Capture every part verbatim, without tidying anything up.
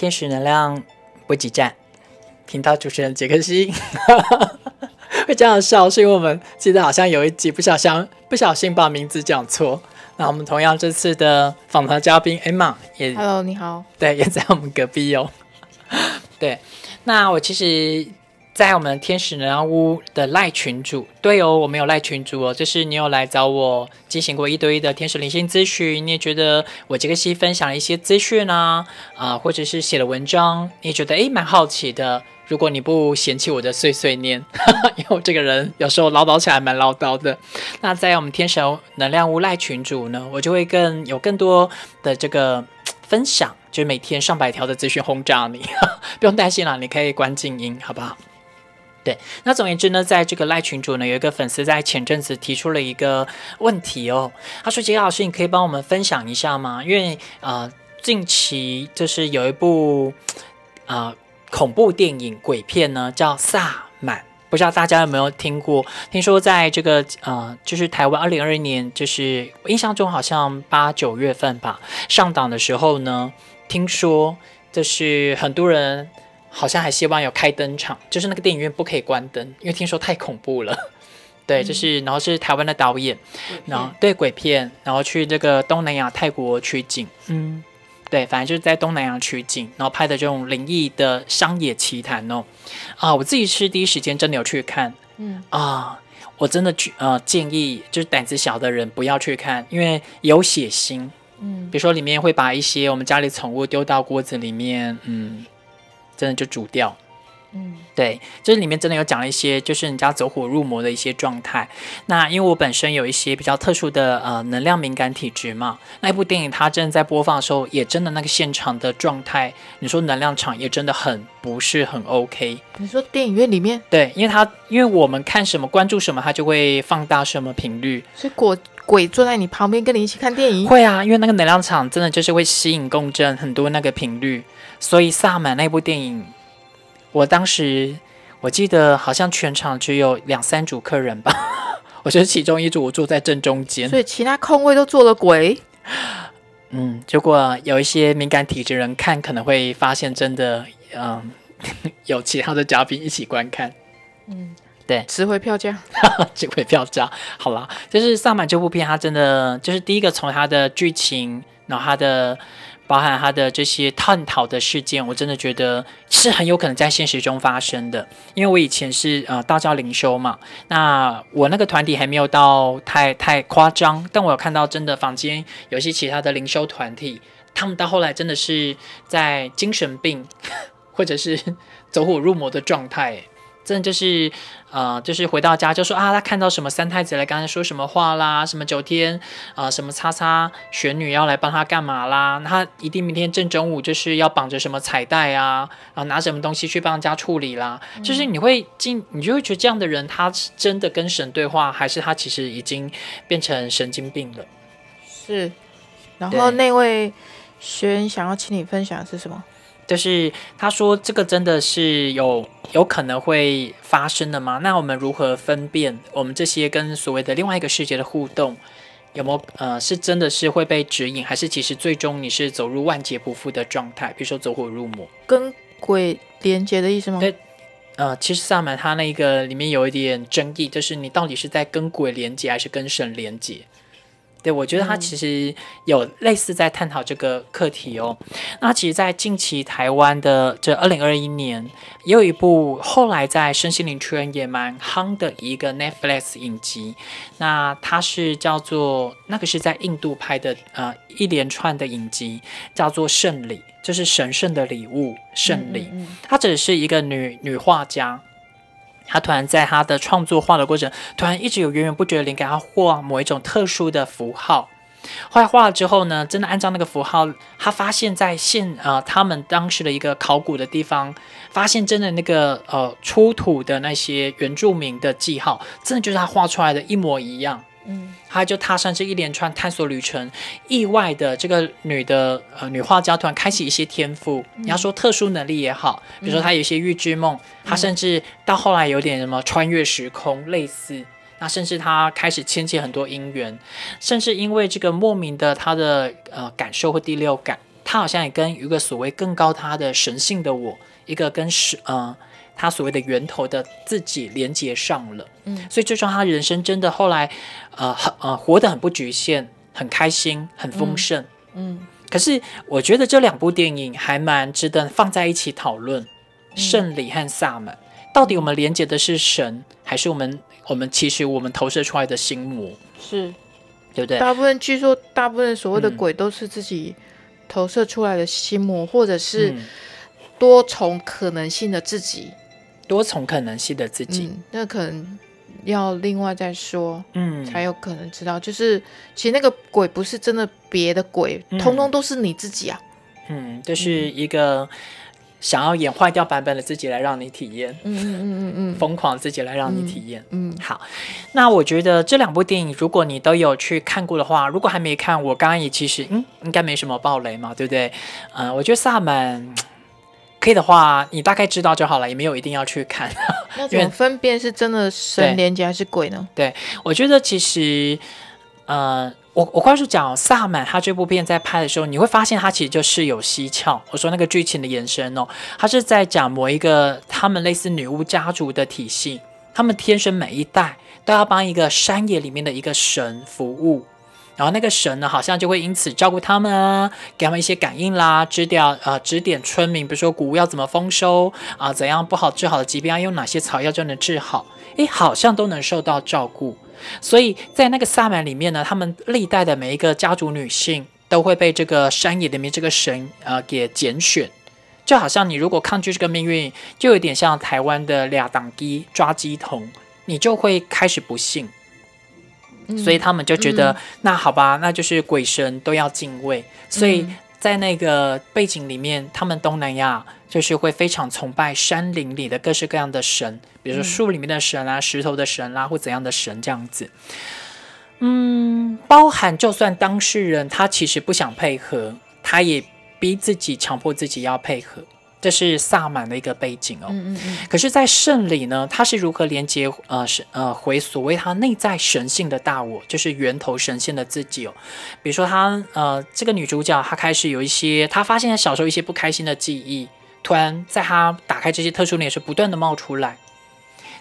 天使能量补给站频道主持人杰克西会这样笑，是因为我们记得好像有一集不小心不小心把名字讲错。那我们同样这次的访谈嘉宾 Emma 也 Hello 你好，对，也在我们隔壁哦对，那我其实在我们天使能量屋的赖群组，对哦，我们有赖群组哦，就是你有来找我进行过一对一的天使灵性咨询，你也觉得我这个系分享了一些资讯啊、呃、或者是写了文章，你也觉得诶蛮好奇的，如果你不嫌弃我的碎碎念因为我这个人有时候唠叨起来蛮唠叨的，那在我们天使能量屋赖群组呢，我就会更有更多的这个分享，就是每天上百条的资讯轰炸你不用担心啦，你可以关静音好不好。对，那总而言之呢，在这个赖群组呢，有一个粉丝在前阵子提出了一个问题哦，他说杰克老师你可以帮我们分享一下吗？因为呃近期就是有一部呃恐怖电影鬼片呢叫萨满，不知道大家有没有听过，听说在这个呃就是台湾二零二一年，就是印象中好像八九月份吧上档的时候呢，听说就是很多人好像还希望有开灯场，就是那个电影院不可以关灯，因为听说太恐怖了。对，就是然后是台湾的导演，然后对鬼片，然后去这个东南亚泰国取景，嗯，对，反正就是在东南亚取景，然后拍的这种灵异的乡野奇谈哦。啊，我自己是第一时间真的有去看，嗯啊，我真的去呃建议就是胆子小的人不要去看，因为有血腥，嗯，比如说里面会把一些我们家里宠物丢到锅子里面，嗯。真的就煮掉，嗯，对，就是里面真的有讲了一些就是人家走火入魔的一些状态。那因为我本身有一些比较特殊的呃能量敏感体质嘛，那一部电影它真的在播放的时候，也真的那个现场的状态，你说能量场也真的很不是很 OK。你说电影院里面？对，因为它因为我们看什么关注什么，它就会放大什么频率。所以果鬼坐在你旁边跟你一起看电影？会啊，因为那个能量场真的就是会吸引共振很多那个频率。所以萨满那部电影，我当时我记得好像全场只有两三组客人吧，我觉得其中一组我坐在正中间，所以其他空位都坐了鬼。嗯，结果有一些敏感体质人看可能会发现真的，嗯，有其他的嘉宾一起观看，嗯。对，值回票价值回票价。好啦，就是萨满这部片它真的就是第一个从它的剧情，然后它的包含它的这些探讨的事件，我真的觉得是很有可能在现实中发生的。因为我以前是呃道教灵修嘛，那我那个团体还没有到太太夸张，但我有看到真的坊间有些其他的灵修团体，他们到后来真的是在精神病或者是走火入魔的状态，真的就是呃，就是回到家就说啊，他看到什么三太子来刚才说什么话啦，什么九天啊、呃，什么叉叉玄女要来帮他干嘛啦？他一定明天正中午就是要绑着什么彩带啊，然后拿什么东西去帮人家处理啦。嗯、就是你会进，你就会觉得这样的人他是真的跟神对话，还是他其实已经变成神经病了？是。然后那位学员想要请你分享的是什么？就是他说这个真的是有有可能会发生的吗？那我们如何分辨我们这些跟所谓的另外一个世界的互动有没有呃是真的是会被指引，还是其实最终你是走入万劫不复的状态，比如说走火入魔，跟鬼连接的意思吗？对，呃，其实萨满他那个里面有一点争议，就是你到底是在跟鬼连接还是跟神连接？对，我觉得他其实有类似在探讨这个课题哦。那其实在近期台湾的这二零二一年，也有一部后来在身心灵圈也蛮夯的一个 Netflix 影集，那它是叫做那个是在印度拍的呃一连串的影集，叫做圣礼，就是神圣的礼物圣礼。嗯嗯嗯，它只是一个女女画家，他突然在他的创作画的过程，突然一直有源源不绝的灵感，他画某一种特殊的符号。后来画了之后呢，真的按照那个符号，他发现在现呃他们当时的一个考古的地方，发现真的那个呃出土的那些原住民的记号，真的就是他画出来的一模一样。嗯，他就踏上这一连串探索旅程，意外的这个女的呃女画家突然开启一些天赋，你要说特殊能力也好，比如说她有一些预知梦，她、嗯、甚至到后来有点什么穿越时空类似，那甚至她开始牵起很多姻缘，甚至因为这个莫名的她的呃感受或第六感，他好像也跟一个所谓更高他的神性的我，一个跟呃他所谓的源头的自己连接上了。嗯，所以就算他人生真的后来呃呃活得很不局限，很开心，很丰盛。嗯，嗯，可是我觉得这两部电影还蛮值得放在一起讨论，嗯，圣礼和萨满。到底我们连接的是神，还是我们我们其实我们投射出来的心魔？是，对不对？大部分据说，大部分所谓的鬼都是自己投射出来的心魔，嗯，或者是多重可能性的自己。多重可能性的自己，嗯，那可能要另外再说，嗯，才有可能知道。就是其实那个鬼不是真的别的鬼，嗯，通通都是你自己啊。嗯，就是一个。想要演坏掉版本的自己来让你体验，嗯嗯嗯嗯，疯狂自己来让你体验，嗯，嗯，好。那我觉得这两部电影，如果你都有去看过的话，如果还没看，我刚刚也其实嗯，应该没什么爆雷嘛，对不对？嗯，呃，我觉得萨满可以的话，你大概知道就好了，也没有一定要去看。那怎么分辨是真的神连接还是鬼呢？对，对，我觉得其实，呃。我, 我快速讲，哦，萨满他这部片在拍的时候，你会发现他其实就是有蹊跷。我说那个剧情的延伸哦，他是在讲某一个他们类似女巫家族的体系，他们天生每一代都要帮一个山野里面的一个神服务，然后那个神呢，好像就会因此照顾他们啊，给他们一些感应啦，指点呃指点村民，比如说谷物要怎么丰收啊，呃，怎样不好治好的疾病要用哪些草药就能治好，诶，好像都能受到照顾。所以在那个萨满里面呢，他们历代的每一个家族女性都会被这个山野里面这个神呃给拣选，就好像你如果抗拒这个命运，就有点像台湾的俩党鸡抓鸡童，你就会开始不信，嗯，所以他们就觉得，嗯，那好吧，那就是鬼神都要敬畏，所以在那个背景里面，他们东南亚就是会非常崇拜山林里的各式各样的神，比如说树里面的神啊，石头的神啊，或怎样的神这样子。嗯，包含就算当事人他其实不想配合，他也逼自己强迫自己要配合，这是萨满的一个背景哦。嗯嗯嗯。可是在圣礼呢，他是如何连接呃呃回所谓他内在神性的大我，就是源头神性的自己哦。比如说他呃这个女主角，她开始有一些，她发现她小时候一些不开心的记忆，突然在她打开这些特殊脸时不断的冒出来。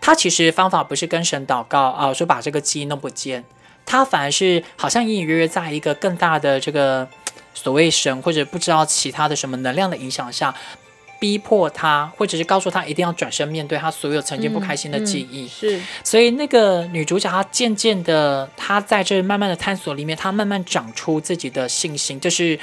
她其实方法不是跟神祷告啊，说把这个记忆弄不见，她反而是好像隐隐约约在一个更大的这个所谓神或者不知道其他的什么能量的影响下。逼迫他，或者是告诉他一定要转身面对他所有曾经不开心的记忆，嗯嗯，是。所以那个女主角她渐渐的，她在这慢慢的探索里面，她慢慢长出自己的信心，就是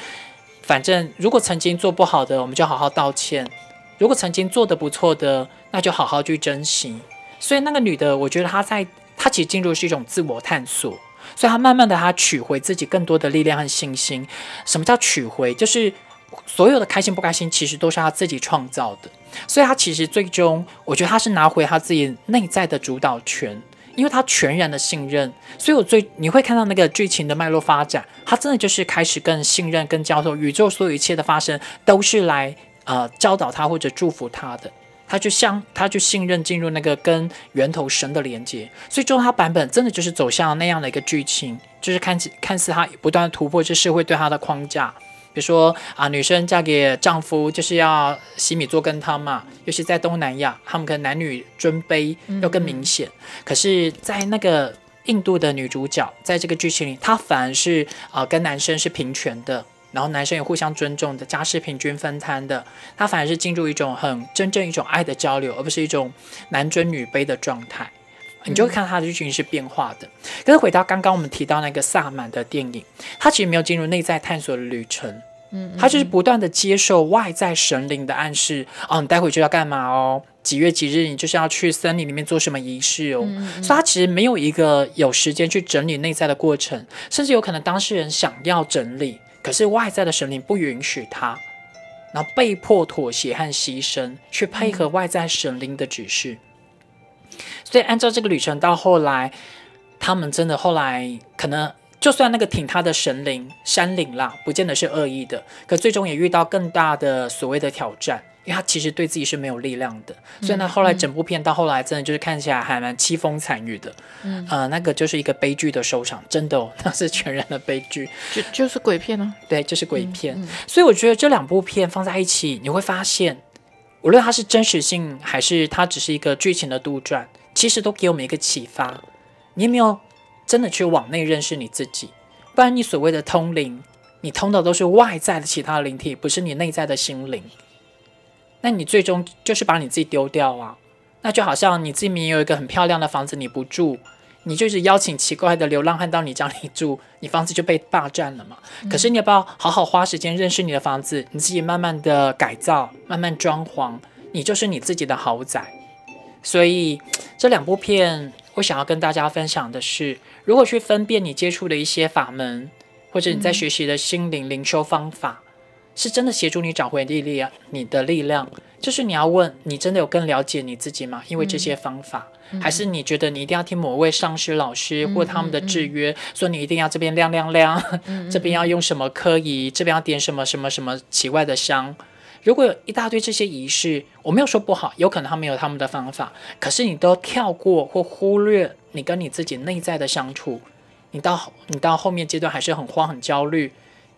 反正如果曾经做不好的，我们就好好道歉，如果曾经做得不错的，那就好好去珍惜。所以那个女的，我觉得她在她其实进入是一种自我探索，所以她慢慢的她取回自己更多的力量和信心。什么叫取回？就是所有的开心不开心其实都是他自己创造的，所以他其实最终我觉得他是拿回他自己内在的主导权，因为他全然的信任。所以我最你会看到那个剧情的脉络发展，他真的就是开始更信任更交托，宇宙所有一切的发生都是来呃教导他或者祝福他的，他就像他就信任进入那个跟源头神的连接。所以最后他版本真的就是走向那样的一个剧情，就是 看, 看似他不断的突破这社会对他的框架，比如说啊，女生嫁给丈夫就是要洗米做羹汤嘛，尤其在东南亚，他们可能男女尊卑又更明显。嗯嗯。可是，在那个印度的女主角，在这个剧情里，她反而是啊、呃、跟男生是平权的，然后男生也互相尊重的，家事平均分摊的，她反而是进入一种很真正一种爱的交流，而不是一种男尊女卑的状态。你就会看他的剧情是变化的。可是回到刚刚我们提到那个萨满的电影，他其实没有进入内在探索的旅程，他就是不断的接受外在神灵的暗示，哦，你待会就要干嘛哦，几月几日你就是要去森林里面做什么仪式哦，所以他其实没有一个有时间去整理内在的过程，甚至有可能当事人想要整理，可是外在的神灵不允许他，然后被迫妥协和牺牲去配合外在神灵的指示。所以按照这个旅程到后来，他们真的后来可能就算那个挺他的神灵山灵啦，不见得是恶意的，可最终也遇到更大的所谓的挑战，因为他其实对自己是没有力量的，所以呢后来整部片到后来真的就是看起来还蛮凄风惨雨的、嗯呃、那个就是一个悲剧的收场，真的哦，那是全然的悲剧， 就, 就是鬼片啊，对，就是鬼片、嗯嗯、所以我觉得这两部片放在一起，你会发现无论它是真实性还是它只是一个剧情的杜撰，其实都给我们一个启发，你有没有真的去往内认识你自己，不然你所谓的通灵，你通的都是外在的其他的灵体，不是你内在的心灵，那你最终就是把你自己丢掉啊。那就好像你自己明明有一个很漂亮的房子你不住，你就是邀请奇怪的流浪汉到你家里住，你房子就被霸占了嘛、嗯、可是你要不要好好花时间认识你的房子，你自己慢慢的改造，慢慢装潢，你就是你自己的豪宅。所以这两部片我想要跟大家分享的是，如何去分辨你接触的一些法门，或者你在学习的心灵灵修方法、嗯，是真的协助你找回力量，你的力量，就是你要问，你真的有更了解你自己吗？因为这些方法、嗯、还是你觉得你一定要听某位上师老师、嗯、或他们的制约、嗯、说你一定要这边亮亮亮、嗯、这边要用什么科仪，这边要点什么什么什么奇怪的香。如果有一大堆这些仪式，我没有说不好，有可能他们有他们的方法，可是你都跳过或忽略你跟你自己内在的相处，你到你到后面阶段还是很慌很焦虑，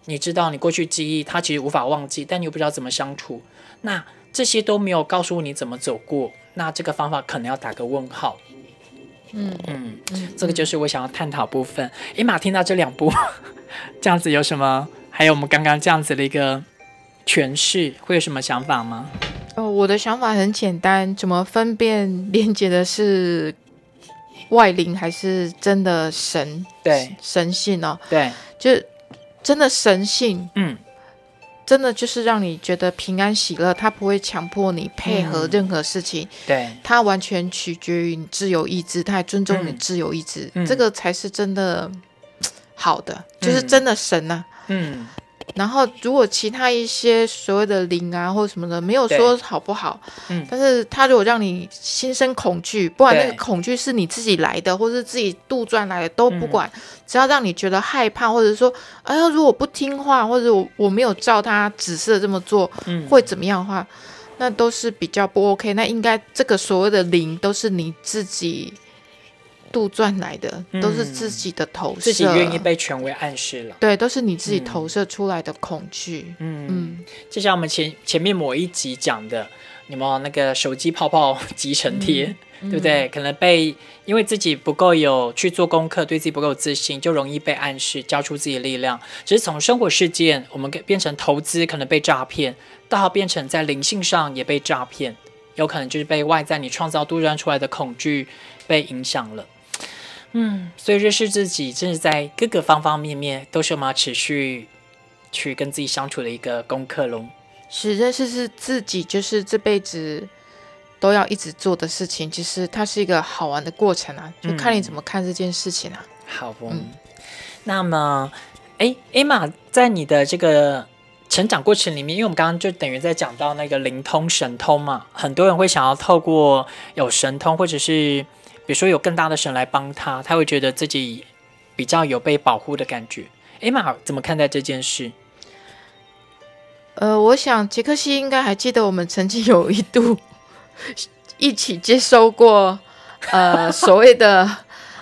你知道你过去记忆它其实无法忘记，但你又不知道怎么相处，那这些都没有告诉你怎么走过，那这个方法可能要打个问号。嗯嗯，这个就是我想要探讨部分。诶，Emma听到这两部这样子有什么，还有我们刚刚这样子的一个诠释，会有什么想法吗？哦，我的想法很简单，怎么分辨连接的是外灵还是真的神，对，神性哦，对，就真的神性，嗯，真的就是让你觉得平安喜乐，他不会强迫你配合任何事情、嗯、对，他完全取决于你自由意志，他还尊重你自由意志、嗯、这个才是真的好的、嗯、就是真的神啊。嗯，然后如果其他一些所谓的灵啊或什么的，没有说好不好、嗯、但是他如果让你心生恐惧，不管那个恐惧是你自己来的或是自己杜撰来的都不管、嗯、只要让你觉得害怕，或者说哎呀，如果不听话，或者 我, 我没有照他指示的这么做、嗯、会怎么样的话，那都是比较不 OK， 那应该这个所谓的灵都是你自己杜撰来的、嗯、都是自己的投射，自己愿意被权威暗示了，对，都是你自己投射出来的恐惧。嗯嗯，就像我们 前, 前面某一集讲的，你们那个手机泡泡集成贴、嗯、对不对、嗯、可能被因为自己不够有去做功课，对自己不够有自信，就容易被暗示交出自己的力量，只是从生活事件我们变成投资可能被诈骗，到变成在灵性上也被诈骗，有可能就是被外在你创造杜撰出来的恐惧被影响了。嗯，所以认识自己真是在各个方方面面都是我们要持续去跟自己相处的一个功课咯。是，认识自己就是这辈子都要一直做的事情，其实它是一个好玩的过程啊，就看你怎么看这件事情啊。嗯、好哦、嗯。那么哎 Emma 在你的这个成长过程里面，因为我们刚刚就等于在讲到那个灵通神通嘛，很多人会想要透过有神通或者是比如说有更大的神来帮他，他会觉得自己比较有被保护的感觉。 Emma 怎么看待这件事？呃，我想杰克西应该还记得我们曾经有一度一起接受过呃所谓的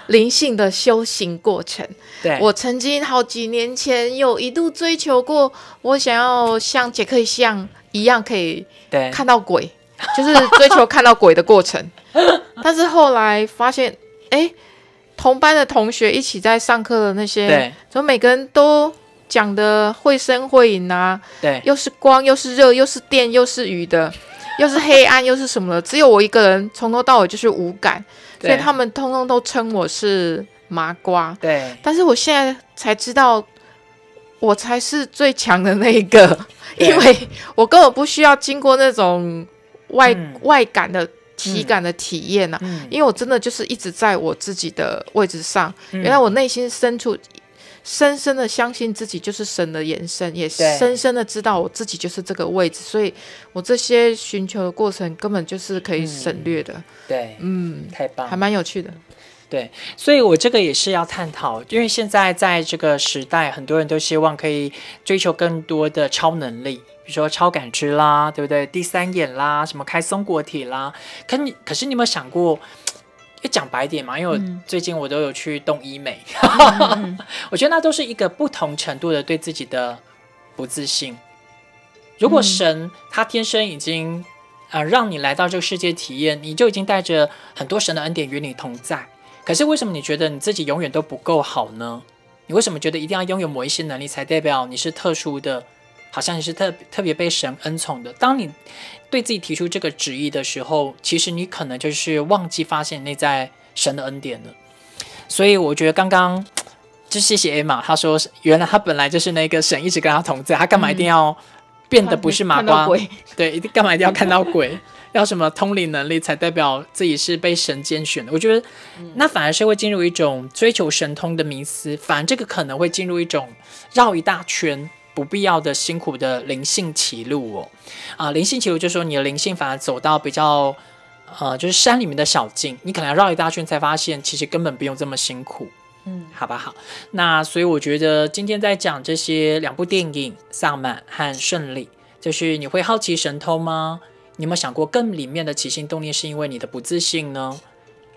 灵性的修行过程。对，我曾经好几年前有一度追求过，我想要像杰克西一样可以看到鬼，就是追求看到鬼的过程。但是后来发现哎，同班的同学一起在上课的那些，就每个人都讲的绘声绘影啊，对，又是光又是热又是电又是雨的，又是黑暗又是什么的，只有我一个人从头到尾就是无感，所以他们通通都称我是麻瓜。对，但是我现在才知道我才是最强的那一个，因为我根本不需要经过那种外、嗯、外感的体感的体验啊、嗯嗯、因为我真的就是一直在我自己的位置上、嗯、原来我内心深处深深的相信自己就是神的延伸，也深深的知道我自己就是这个位置，所以我这些寻求的过程根本就是可以省略的、嗯、对，嗯，太棒，还蛮有趣的。对，所以我这个也是要探讨，因为现在在这个时代很多人都希望可以追求更多的超能力，比如说超感知啦，对不对？第三眼啦，什么开松果体啦。可你可是你有没有想过，要讲白点嘛？因为我最近我都有去动医美，嗯、我觉得那都是一个不同程度的对自己的不自信。如果神、嗯、他天生已经呃让你来到这个世界体验，你就已经带着很多神的恩典与你同在。可是为什么你觉得你自己永远都不够好呢？你为什么觉得一定要拥有某一些能力才代表你是特殊的？好像你是 特, 特别被神恩宠的。当你对自己提出这个质疑的时候，其实你可能就是忘记发现内在神的恩典了。所以我觉得刚刚就谢谢 Emma， 她说原来她本来就是那个神一直跟她同在，她干嘛一定要变得不是麻瓜？嗯、对，干嘛一定要看到鬼？要什么通灵能力才代表自己是被神拣选的？我觉得那反而是会进入一种追求神通的迷思，反而这个可能会进入一种绕一大圈不必要的辛苦的灵性歧路哦。啊，灵性歧路就是说你的灵性反而走到比较呃，就是山里面的小径，你可能要绕一大圈才发现其实根本不用这么辛苦。嗯，好吧，好，那所以我觉得今天在讲这些两部电影《萨满》和《顺利》，就是你会好奇神通吗？你有没有想过更里面的起心动念是因为你的不自信呢？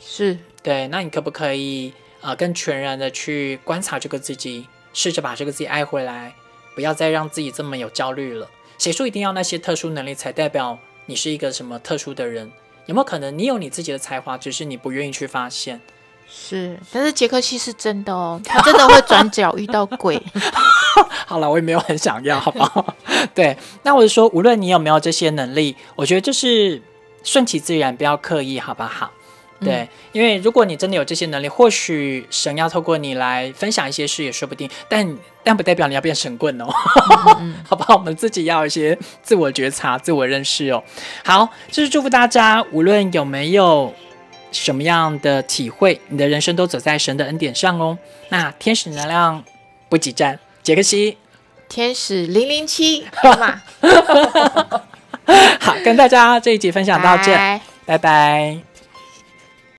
是，对，那你可不可以、呃、更全然的去观察这个自己，试着把这个自己爱回来，不要再让自己这么有焦虑了。谁说一定要那些特殊能力才代表你是一个什么特殊的人？有没有可能你有你自己的才华，只是你不愿意去发现？是，但是杰克西是真的哦，他真的会转角遇到鬼。好了，我也没有很想要，好不好？对，那我就说，无论你有没有这些能力，我觉得就是顺其自然，不要刻意，好不好？对、嗯，因为如果你真的有这些能力，或许神要透过你来分享一些事也说不定，但但不代表你要变神棍哦，嗯嗯好不好？我们自己要有一些自我觉察、自我认识哦。好，就是祝福大家，无论有没有什么样的体会，你的人生都走在神的恩典上哦。那天使能量补给站。杰克西，天使零零七，好嘛？好，跟大家这一集分享到这，拜拜。拜拜。